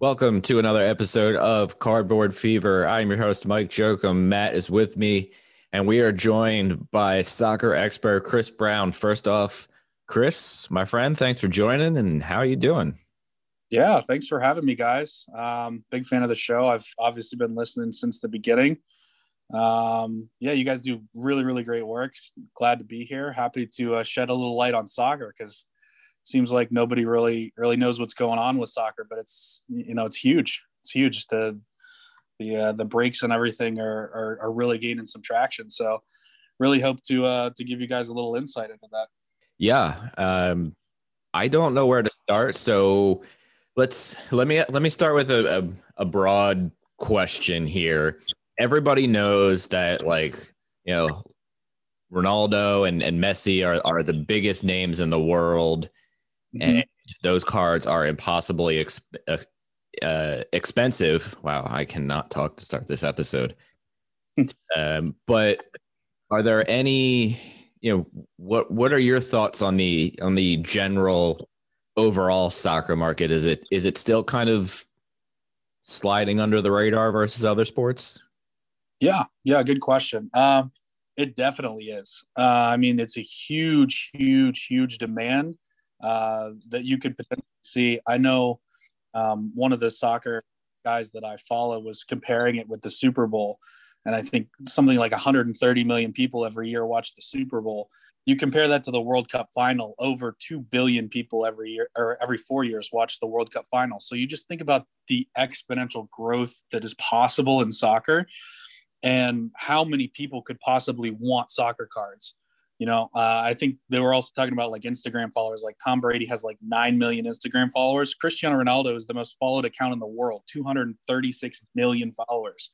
Welcome to another episode of Cardboard Fever. I'm your host, Mike Jokum. Matt is with me, and we are joined by soccer expert Kris Brown. First off, Kris, my friend, thanks for joining, and how are you doing? Yeah, thanks for having me, guys. Big fan of the show. I've obviously been listening since the beginning. Yeah, you guys do really, really great work. Glad to be here. Happy to shed a little light on soccer because seems like nobody really knows what's going on with soccer, but it's, you know, it's huge. It's huge. The breaks and everything are really gaining some traction. So really hope to give you guys a little insight into that. Yeah. I don't know where to start. So let me start with a broad question here. Everybody knows that, like, you know, Ronaldo and Messi are the biggest names in the world. Mm-hmm. And those cards are impossibly expensive. Wow, I cannot talk to start this episode. But are there any, you know, what are your thoughts on the general overall soccer market? Is it still kind of sliding under the radar versus other sports? Yeah, good question. It definitely is. I mean, it's a huge demand that you could potentially see. I know one of the soccer guys that I follow was comparing it with the Super Bowl. And I think something like 130 million people every year watch the Super Bowl. You compare that to the World Cup final, over 2 billion people every year or every 4 years watch the World Cup final. So you just think about the exponential growth that is possible in soccer and how many people could possibly want soccer cards. You know, I think they were also talking about like Instagram followers. Like Tom Brady has like 9 million Instagram followers. Cristiano Ronaldo is the most followed account in the world, 236 million followers.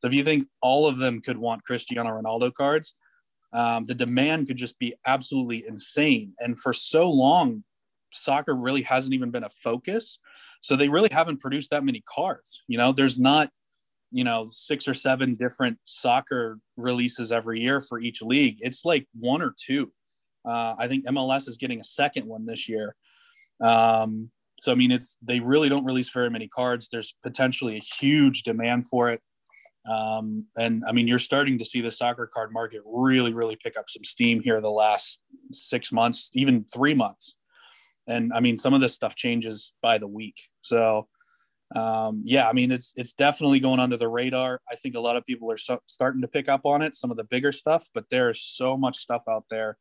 So if you think all of them could want Cristiano Ronaldo cards, the demand could just be absolutely insane. And for so long, soccer really hasn't even been a focus. So they really haven't produced that many cards. You know, there's not, you know, 6 or 7 different soccer releases every year for each league. It's like 1 or 2. I think MLS is getting a second one this year. So, I mean, they really don't release very many cards. There's potentially a huge demand for it. And I mean, you're starting to see the soccer card market really pick up some steam here the last 6 months, even 3 months. And I mean, some of this stuff changes by the week. So, yeah, I mean, it's definitely going under the radar. I think a lot of people are starting to pick up on it, some of the bigger stuff, but there is so much stuff out there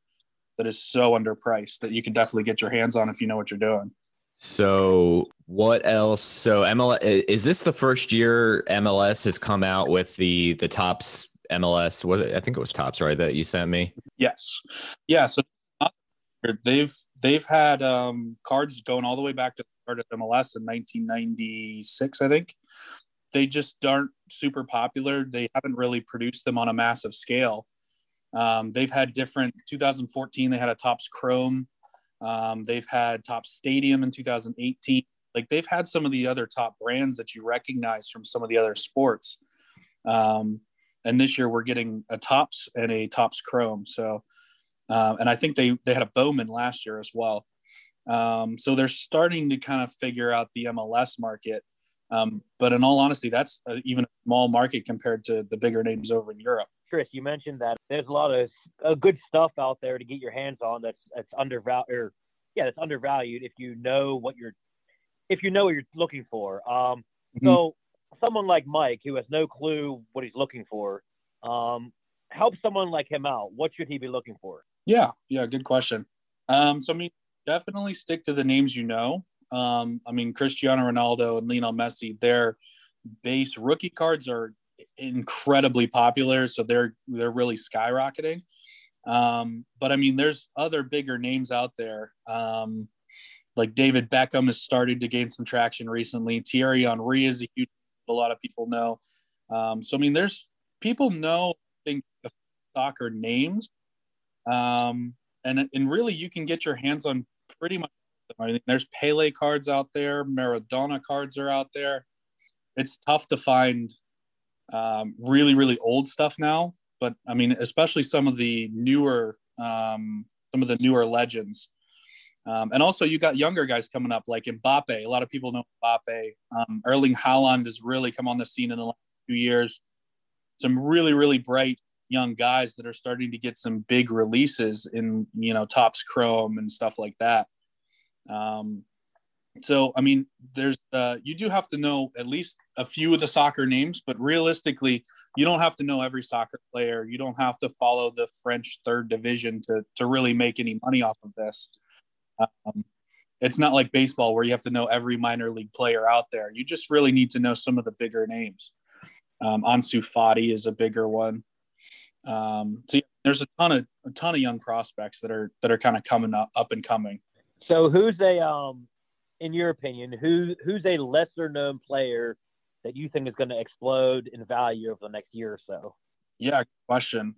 that is so underpriced that you can definitely get your hands on if you know what you're doing. So what else? So MLS, is this the first year MLS has come out with the Topps MLS? Was it? I think it was Topps, right? That you sent me. Yes. Yeah. So they've had cards going all the way back to the start of MLS in 1996, I think. They just aren't super popular. They haven't really produced them on a massive scale. They've had different. 2014, they had a Topps Chrome. They've had Topps Stadium in 2018. Like they've had some of the other top brands that you recognize from some of the other sports. And this year we're getting a Topps and a Topps Chrome. So, and I think they had a Bowman last year as well. So they're starting to kind of figure out the MLS market. But in all honesty, that's even a small market compared to the bigger names over in Europe. Kris, you mentioned that there's a lot of good stuff out there to get your hands on that's undervalued. Yeah, that's undervalued if you know what you're looking for. Mm-hmm. So someone like Mike, who has no clue what he's looking for, help someone like him out. What should he be looking for? Yeah, good question. So I mean, definitely stick to the names you know. I mean, Cristiano Ronaldo and Lionel Messi, their base rookie cards are incredibly popular, so they're really skyrocketing. But I mean, there's other bigger names out there. Like David Beckham has started to gain some traction recently. Thierry Henry is a lot of people know. So I mean, there's people know, I think, soccer names, and really you can get your hands on pretty much. I mean, there's Pele cards out there. Maradona cards are out there. It's tough to find really old stuff now, but I mean, especially some of the newer legends. And also you got younger guys coming up like Mbappe. A lot of people know Mbappe. Erling Haaland has really come on the scene in the last few years. Some really, really bright young guys that are starting to get some big releases in, you know, Topps Chrome and stuff like that. So, I mean, there's you do have to know at least a few of the soccer names, but realistically, you don't have to know every soccer player. You don't have to follow the French third division to really make any money off of this. It's not like baseball where you have to know every minor league player out there. You just really need to know some of the bigger names. Ansu Fati is a bigger one. So yeah, there's a ton of young prospects that are kind of coming up and coming. So who's a in your opinion, who's a lesser known player that you think is going to explode in value over the next year or so? Yeah, good question.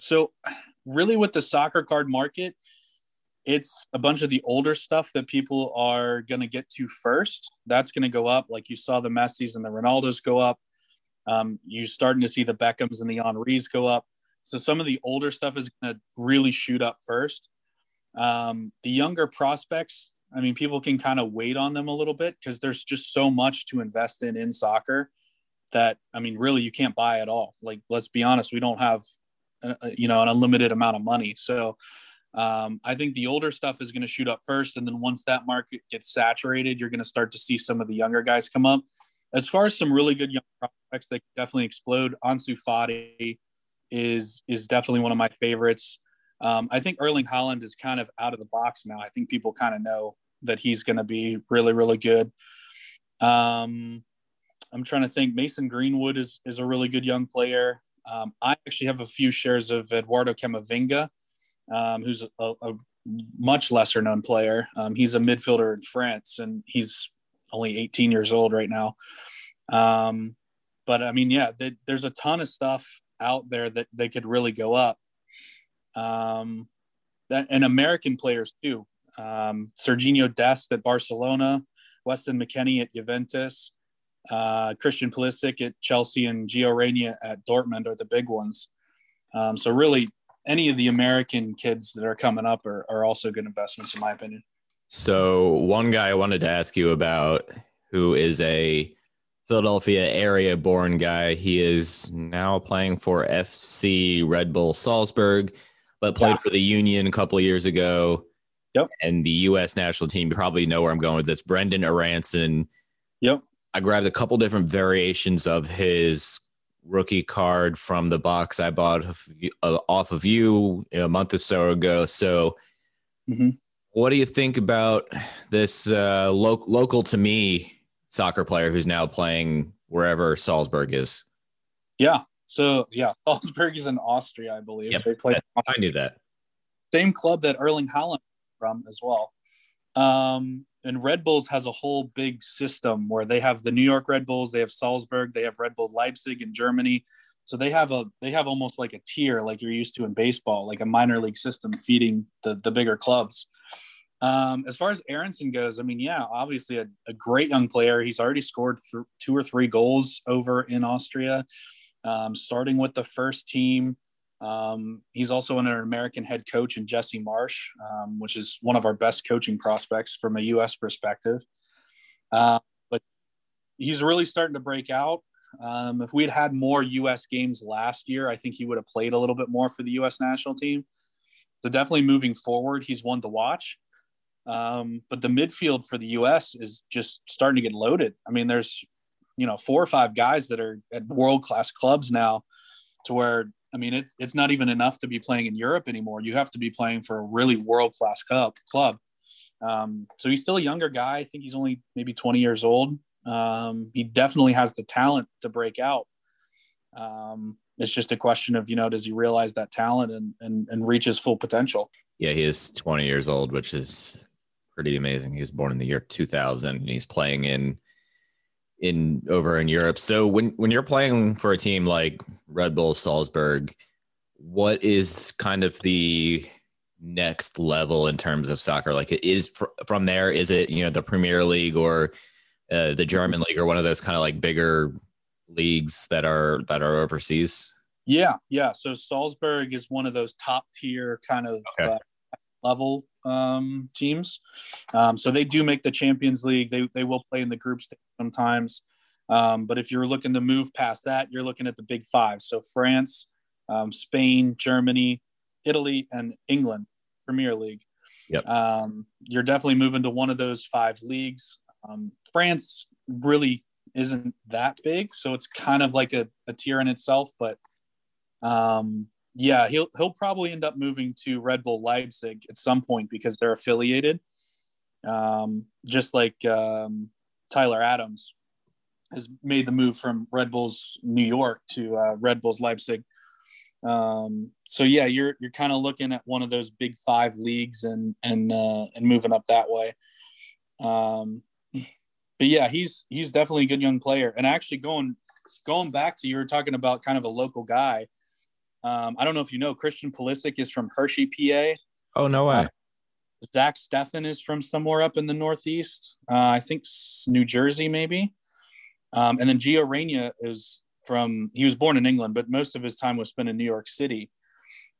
So really with the soccer card market, it's a bunch of the older stuff that people are going to get to first. That's going to go up. Like you saw the Messis and the Ronaldos go up. You're starting to see the Beckhams and the Henrys go up. So some of the older stuff is going to really shoot up first. The younger prospects, I mean, people can kind of wait on them a little bit because there's just so much to invest in soccer that, I mean, really you can't buy at all. Like, let's be honest, we don't have, an unlimited amount of money. So I think the older stuff is going to shoot up first. And then once that market gets saturated, you're going to start to see some of the younger guys come up. As far as some really good young prospects that definitely explode, Ansu Fati is definitely one of my favorites. I think Erling Haaland is kind of out of the box now. I think people kind of know that he's going to be really, really good. I'm trying to think. Mason Greenwood is a really good young player. I actually have a few shares of Eduardo Camavinga, who's a much lesser known player. He's a midfielder in France, and he's only 18 years old right now. But I mean, yeah, there's a ton of stuff out there that they could really go up. And American players too. Serginho Dest at Barcelona, Weston McKennie at Juventus, Christian Pulisic at Chelsea, and Gio Reyna at Dortmund are the big ones. So really any of the American kids that are coming up are also good investments in my opinion. So one guy I wanted to ask you about who is a Philadelphia area born guy. He is now playing for FC Red Bull Salzburg, but played for the Union a couple of years ago. Yep. And the U.S. national team, you probably know where I'm going with this. Brenden Aaronson. Yep. I grabbed a couple different variations of his rookie card from the box I bought off of you a month or so ago. So what do you think about this local to me soccer player who's now playing wherever Salzburg is? Yeah. So yeah, Salzburg is in Austria, I believe. Yep. They play. I knew that. Same club that Erling Haaland from as well. And Red Bulls has a whole big system where they have the New York Red Bulls, they have Salzburg, they have Red Bull Leipzig in Germany. So they have almost like a tier, like you're used to in baseball, like a minor league system feeding the bigger clubs. As far as Aaronson goes, I mean, yeah, obviously a great young player. He's already scored two or three goals over in Austria, starting with the first team. He's also an American head coach in Jesse Marsh, which is one of our best coaching prospects from a U.S. perspective. But he's really starting to break out. If we had had more U.S. games last year, I think he would have played a little bit more for the U.S. national team. So definitely moving forward, he's one to watch. But the midfield for the U.S. is just starting to get loaded. I mean, there's, 4 or 5 guys that are at world-class clubs now to where, I mean, it's not even enough to be playing in Europe anymore. You have to be playing for a really world-class club. So he's still a younger guy. I think he's only maybe 20 years old. He definitely has the talent to break out. It's just a question of, does he realize that talent and reach his full potential? Yeah, he is 20 years old, which is pretty amazing. He was born in the year 2000, and he's playing in over in Europe. So when you're playing for a team like Red Bull Salzburg, what is kind of the next level in terms of soccer? Like, it is from there, is it, the Premier League or the German League or one of those kind of like bigger leagues that are overseas? Yeah. So Salzburg is one of those top tier kind of level teams. So they do make the Champions League. They will play in the group stage sometimes. But if you're looking to move past that, you're looking at the big five. So France, Spain, Germany, Italy, and England, Premier League. Yep. You're definitely moving to one of those five leagues. France really isn't that big, so it's kind of like a tier in itself. But yeah, he'll probably end up moving to Red Bull Leipzig at some point because they're affiliated, just like Tyler Adams has made the move from Red Bulls New York to Red Bulls Leipzig. So yeah, you're kind of looking at one of those big five leagues and moving up that way. But yeah, he's definitely a good young player. And actually going back to, you were talking about kind of a local guy. I don't know if you know, Christian Pulisic is from Hershey, PA. Oh, no way. Zach Steffen is from somewhere up in the Northeast. I think New Jersey, maybe. And then Gio Reyna is he was born in England, but most of his time was spent in New York City.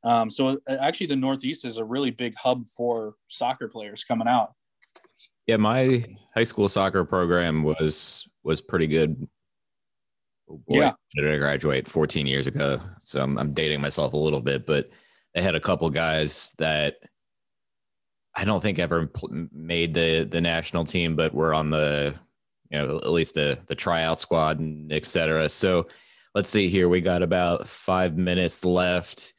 So actually the Northeast is a really big hub for soccer players coming out. Yeah. My high school soccer program was pretty good. Oh boy, yeah. Did I graduate 14 years ago? So I'm dating myself a little bit, but they had a couple guys that I don't think ever made the national team, but were on the, at least the tryout squad and et cetera. So let's see here. We got about 5 minutes left.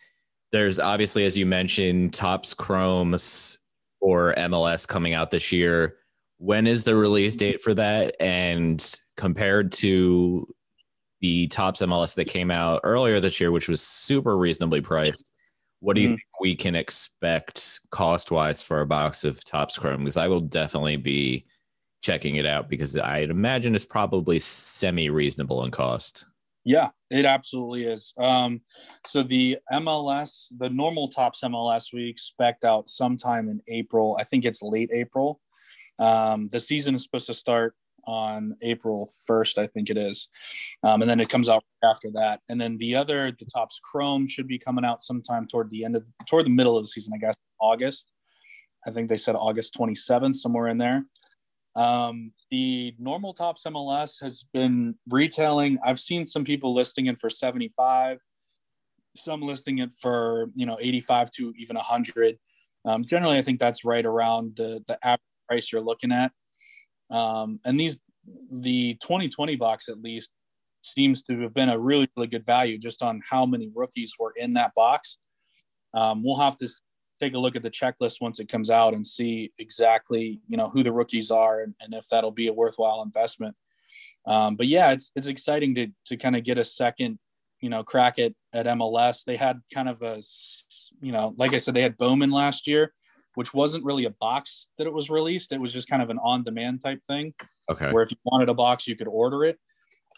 There's obviously, as you mentioned, Topps Chromes or MLS coming out this year. When is the release date for that? And compared to the Topps MLS that came out earlier this year, which was super reasonably priced, what do you think we can expect cost-wise for a box of Topps Chromes? Because I will definitely be checking it out because I'd imagine it's probably semi-reasonable in cost. Yeah, it absolutely is. So the MLS, the normal Topps MLS, we expect out sometime in April. I think it's late April. The season is supposed to start on April 1st, I think it is. And then it comes out after that. And then the Topps Chrome should be coming out sometime toward the middle of the season, I guess, August. I think they said August 27th, somewhere in there. The normal Topps MLS has been retailing. I've seen some people listing it for 75, some listing it for, 85 to even 100. Generally I think that's right around the average price you're looking at. And the 2020 box at least seems to have been a really, really good value just on how many rookies were in that box. We'll have to take a look at the checklist once it comes out and see exactly, who the rookies are and if that'll be a worthwhile investment. But yeah, it's exciting to kind of get a second, crack at MLS. They had kind of a, like I said, they had Bowman last year, which wasn't really a box that it was released. It was just kind of an on-demand type thing. Okay. Where if you wanted a box, you could order it.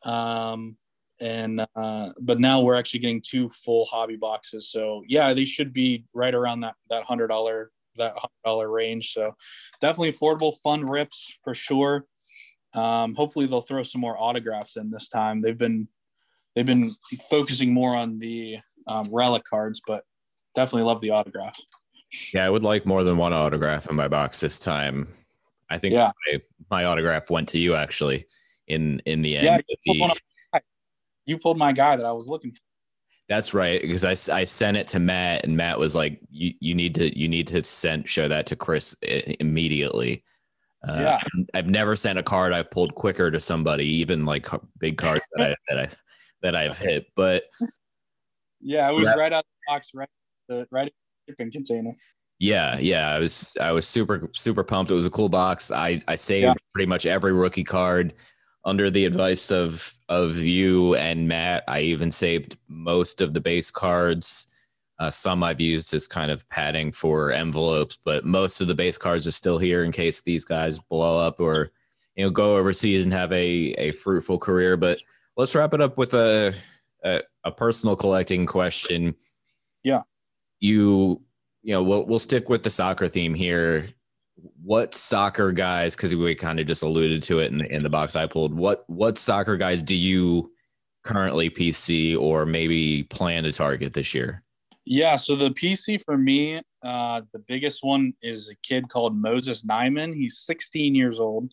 But now we're actually getting two full hobby boxes. So yeah, they should be right around that $100 range. So definitely affordable, fun rips for sure. Hopefully they'll throw some more autographs in this time. They've been focusing more on the relic cards, but definitely love the autograph. Yeah. I would like more than one autograph in my box this time. I think my autograph went to you actually in the end. Yeah, you pulled my guy that I was looking for. That's right. Because I sent it to Matt and Matt was like, you need to show that to Kris immediately. Yeah. I've never sent a card I've pulled quicker to somebody, even like big cards that I've hit, but yeah, it was right out of the box, right in the shipping container. Yeah. Yeah. I was super, super pumped. It was a cool box. I saved pretty much every rookie card. Under the advice of you and Matt, I even saved most of the base cards. Some I've used as kind of padding for envelopes, but most of the base cards are still here in case these guys blow up or go overseas and have a fruitful career. But let's wrap it up with a personal collecting question. Yeah, we'll stick with the soccer theme here. What soccer guys, because we kind of just alluded to it in the box I pulled, what soccer guys do you currently PC or maybe plan to target this year? Yeah, so the PC for me The biggest one is a kid called Moses Nyman. He's 16 years old,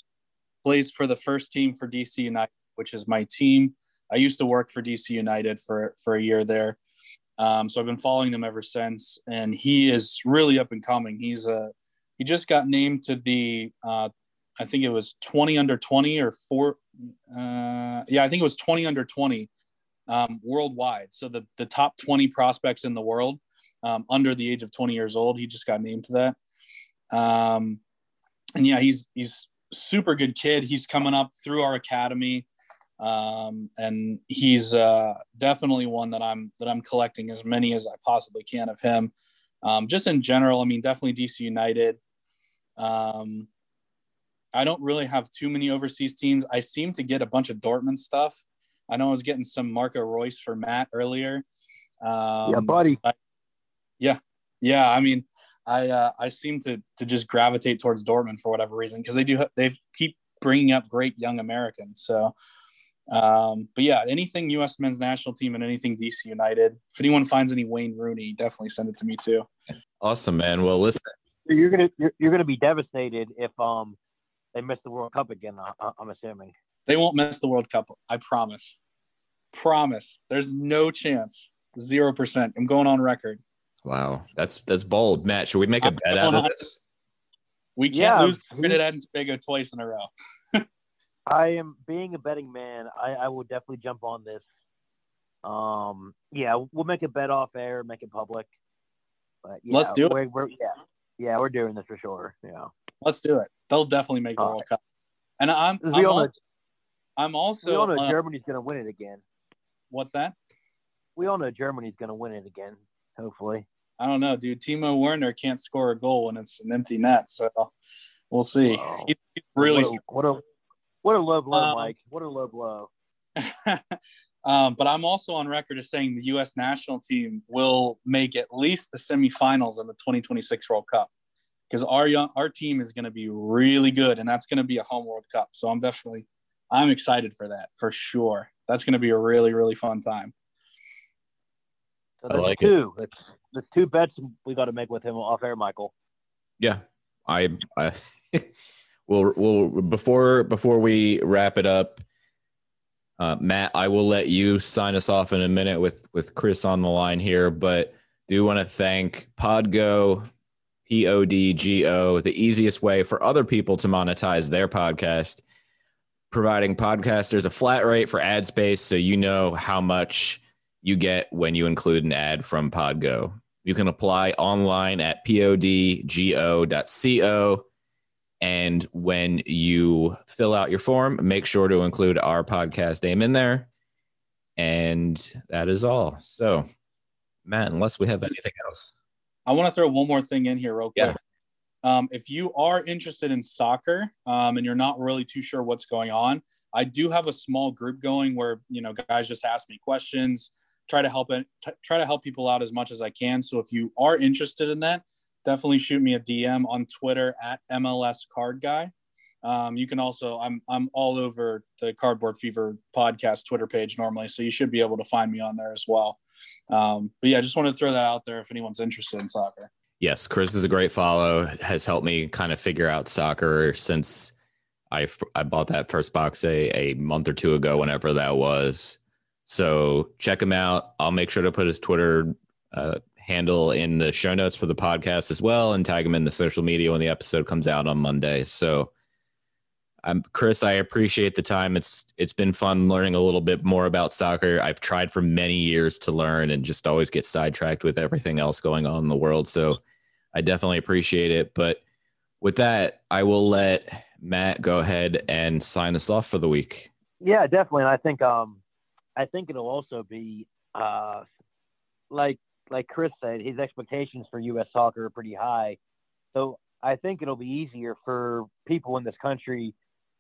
plays for the first team for DC United, which is my team. I used to work for DC United for a year there. So I've been following them ever since. And he is really up and coming. He just got named to the, I think it was 20 under 20 or four. I think it was 20 under 20 worldwide. So the top 20 prospects in the world under the age of 20 years old, he just got named to that. He's super good kid. He's coming up through our academy. And he's definitely one that I'm collecting as many as I possibly can of him. Just in general, I mean, definitely DC United. I don't really have too many overseas teams. I seem to get a bunch of Dortmund stuff. I know I was getting some Marco Reus for Matt earlier. Buddy. Yeah. I mean, I seem to just gravitate towards Dortmund for whatever reason, because they keep bringing up great young Americans. So, anything U.S. men's national team and anything DC United. If anyone finds any Wayne Rooney, definitely send it to me too. Awesome, man. Well, listen, you're gonna be devastated if they miss the World Cup again. I'm assuming they won't miss the World Cup. I promise. There's no chance. 0%. I'm going on record. Wow, that's bold, Matt. Should we make a bet out of this? We can't lose to Trinidad and Tobago twice in a row. I am being a betting man. I will definitely jump on this. We'll make a bet off air, make it public. But yeah, let's do it. We're doing this for sure. Yeah, let's do it. They'll definitely make the World Cup. And we all know Germany's going to win it again. What's that? We all know Germany's going to win it again. Hopefully. I don't know, dude. Timo Werner can't score a goal when it's an empty net, so we'll see. Wow. He's really what a low blow, Mike. What a low blow. But I'm also on record as saying the U.S. national team will make at least the semifinals in the 2026 World Cup, because our team is going to be really good, and that's going to be a home World Cup. So I'm excited for that for sure. That's going to be a really, really fun time. So that's two. That's two bets we got to make with him off air, Michael. Yeah, I we'll before we wrap it up, Matt, I will let you sign us off in a minute with Kris on the line here, but do want to thank Podgo, Podgo, the easiest way for other people to monetize their podcast, providing podcasters a flat rate for ad space, so you know how much you get when you include an ad from Podgo. You can apply online at podgo.co. And when you fill out your form, make sure to include our podcast name in there. And that is all. So, Matt, unless we have anything else. I want to throw one more thing in here real quick. Yeah. If you are interested in soccer and you're not really too sure what's going on, I do have a small group going where, guys just ask me questions. Try to help people out as much as I can. So if you are interested in that, definitely shoot me a DM on Twitter at MLS Card Guy. You can also, I'm all over the Cardboard Fever podcast Twitter page normally, so you should be able to find me on there as well. I just wanted to throw that out there if anyone's interested in soccer. Yes, Kris is a great follow. Has helped me kind of figure out soccer since I bought that first box a month or two ago, whenever that was. So check him out. I'll make sure to put his Twitter handle in the show notes for the podcast as well, and tag him in the social media when the episode comes out on Monday. So Kris, I appreciate the time. It's been fun learning a little bit more about soccer. I've tried for many years to learn and just always get sidetracked with everything else going on in the world. So I definitely appreciate it. But with that, I will let Matt go ahead and sign us off for the week. Yeah, definitely. And I think it'll also be like Kris said, his expectations for U.S. soccer are pretty high. So I think it'll be easier for people in this country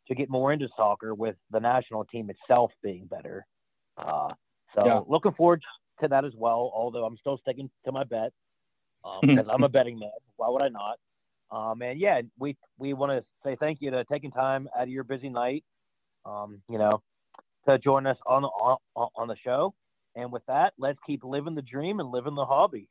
to get more into soccer with the national team itself being better. Looking forward to that as well, although I'm still sticking to my bet because I'm a betting man. Why would I not? We want to say thank you to taking time out of your busy night, to join us on the show. And with that, let's keep living the dream and living the hobby.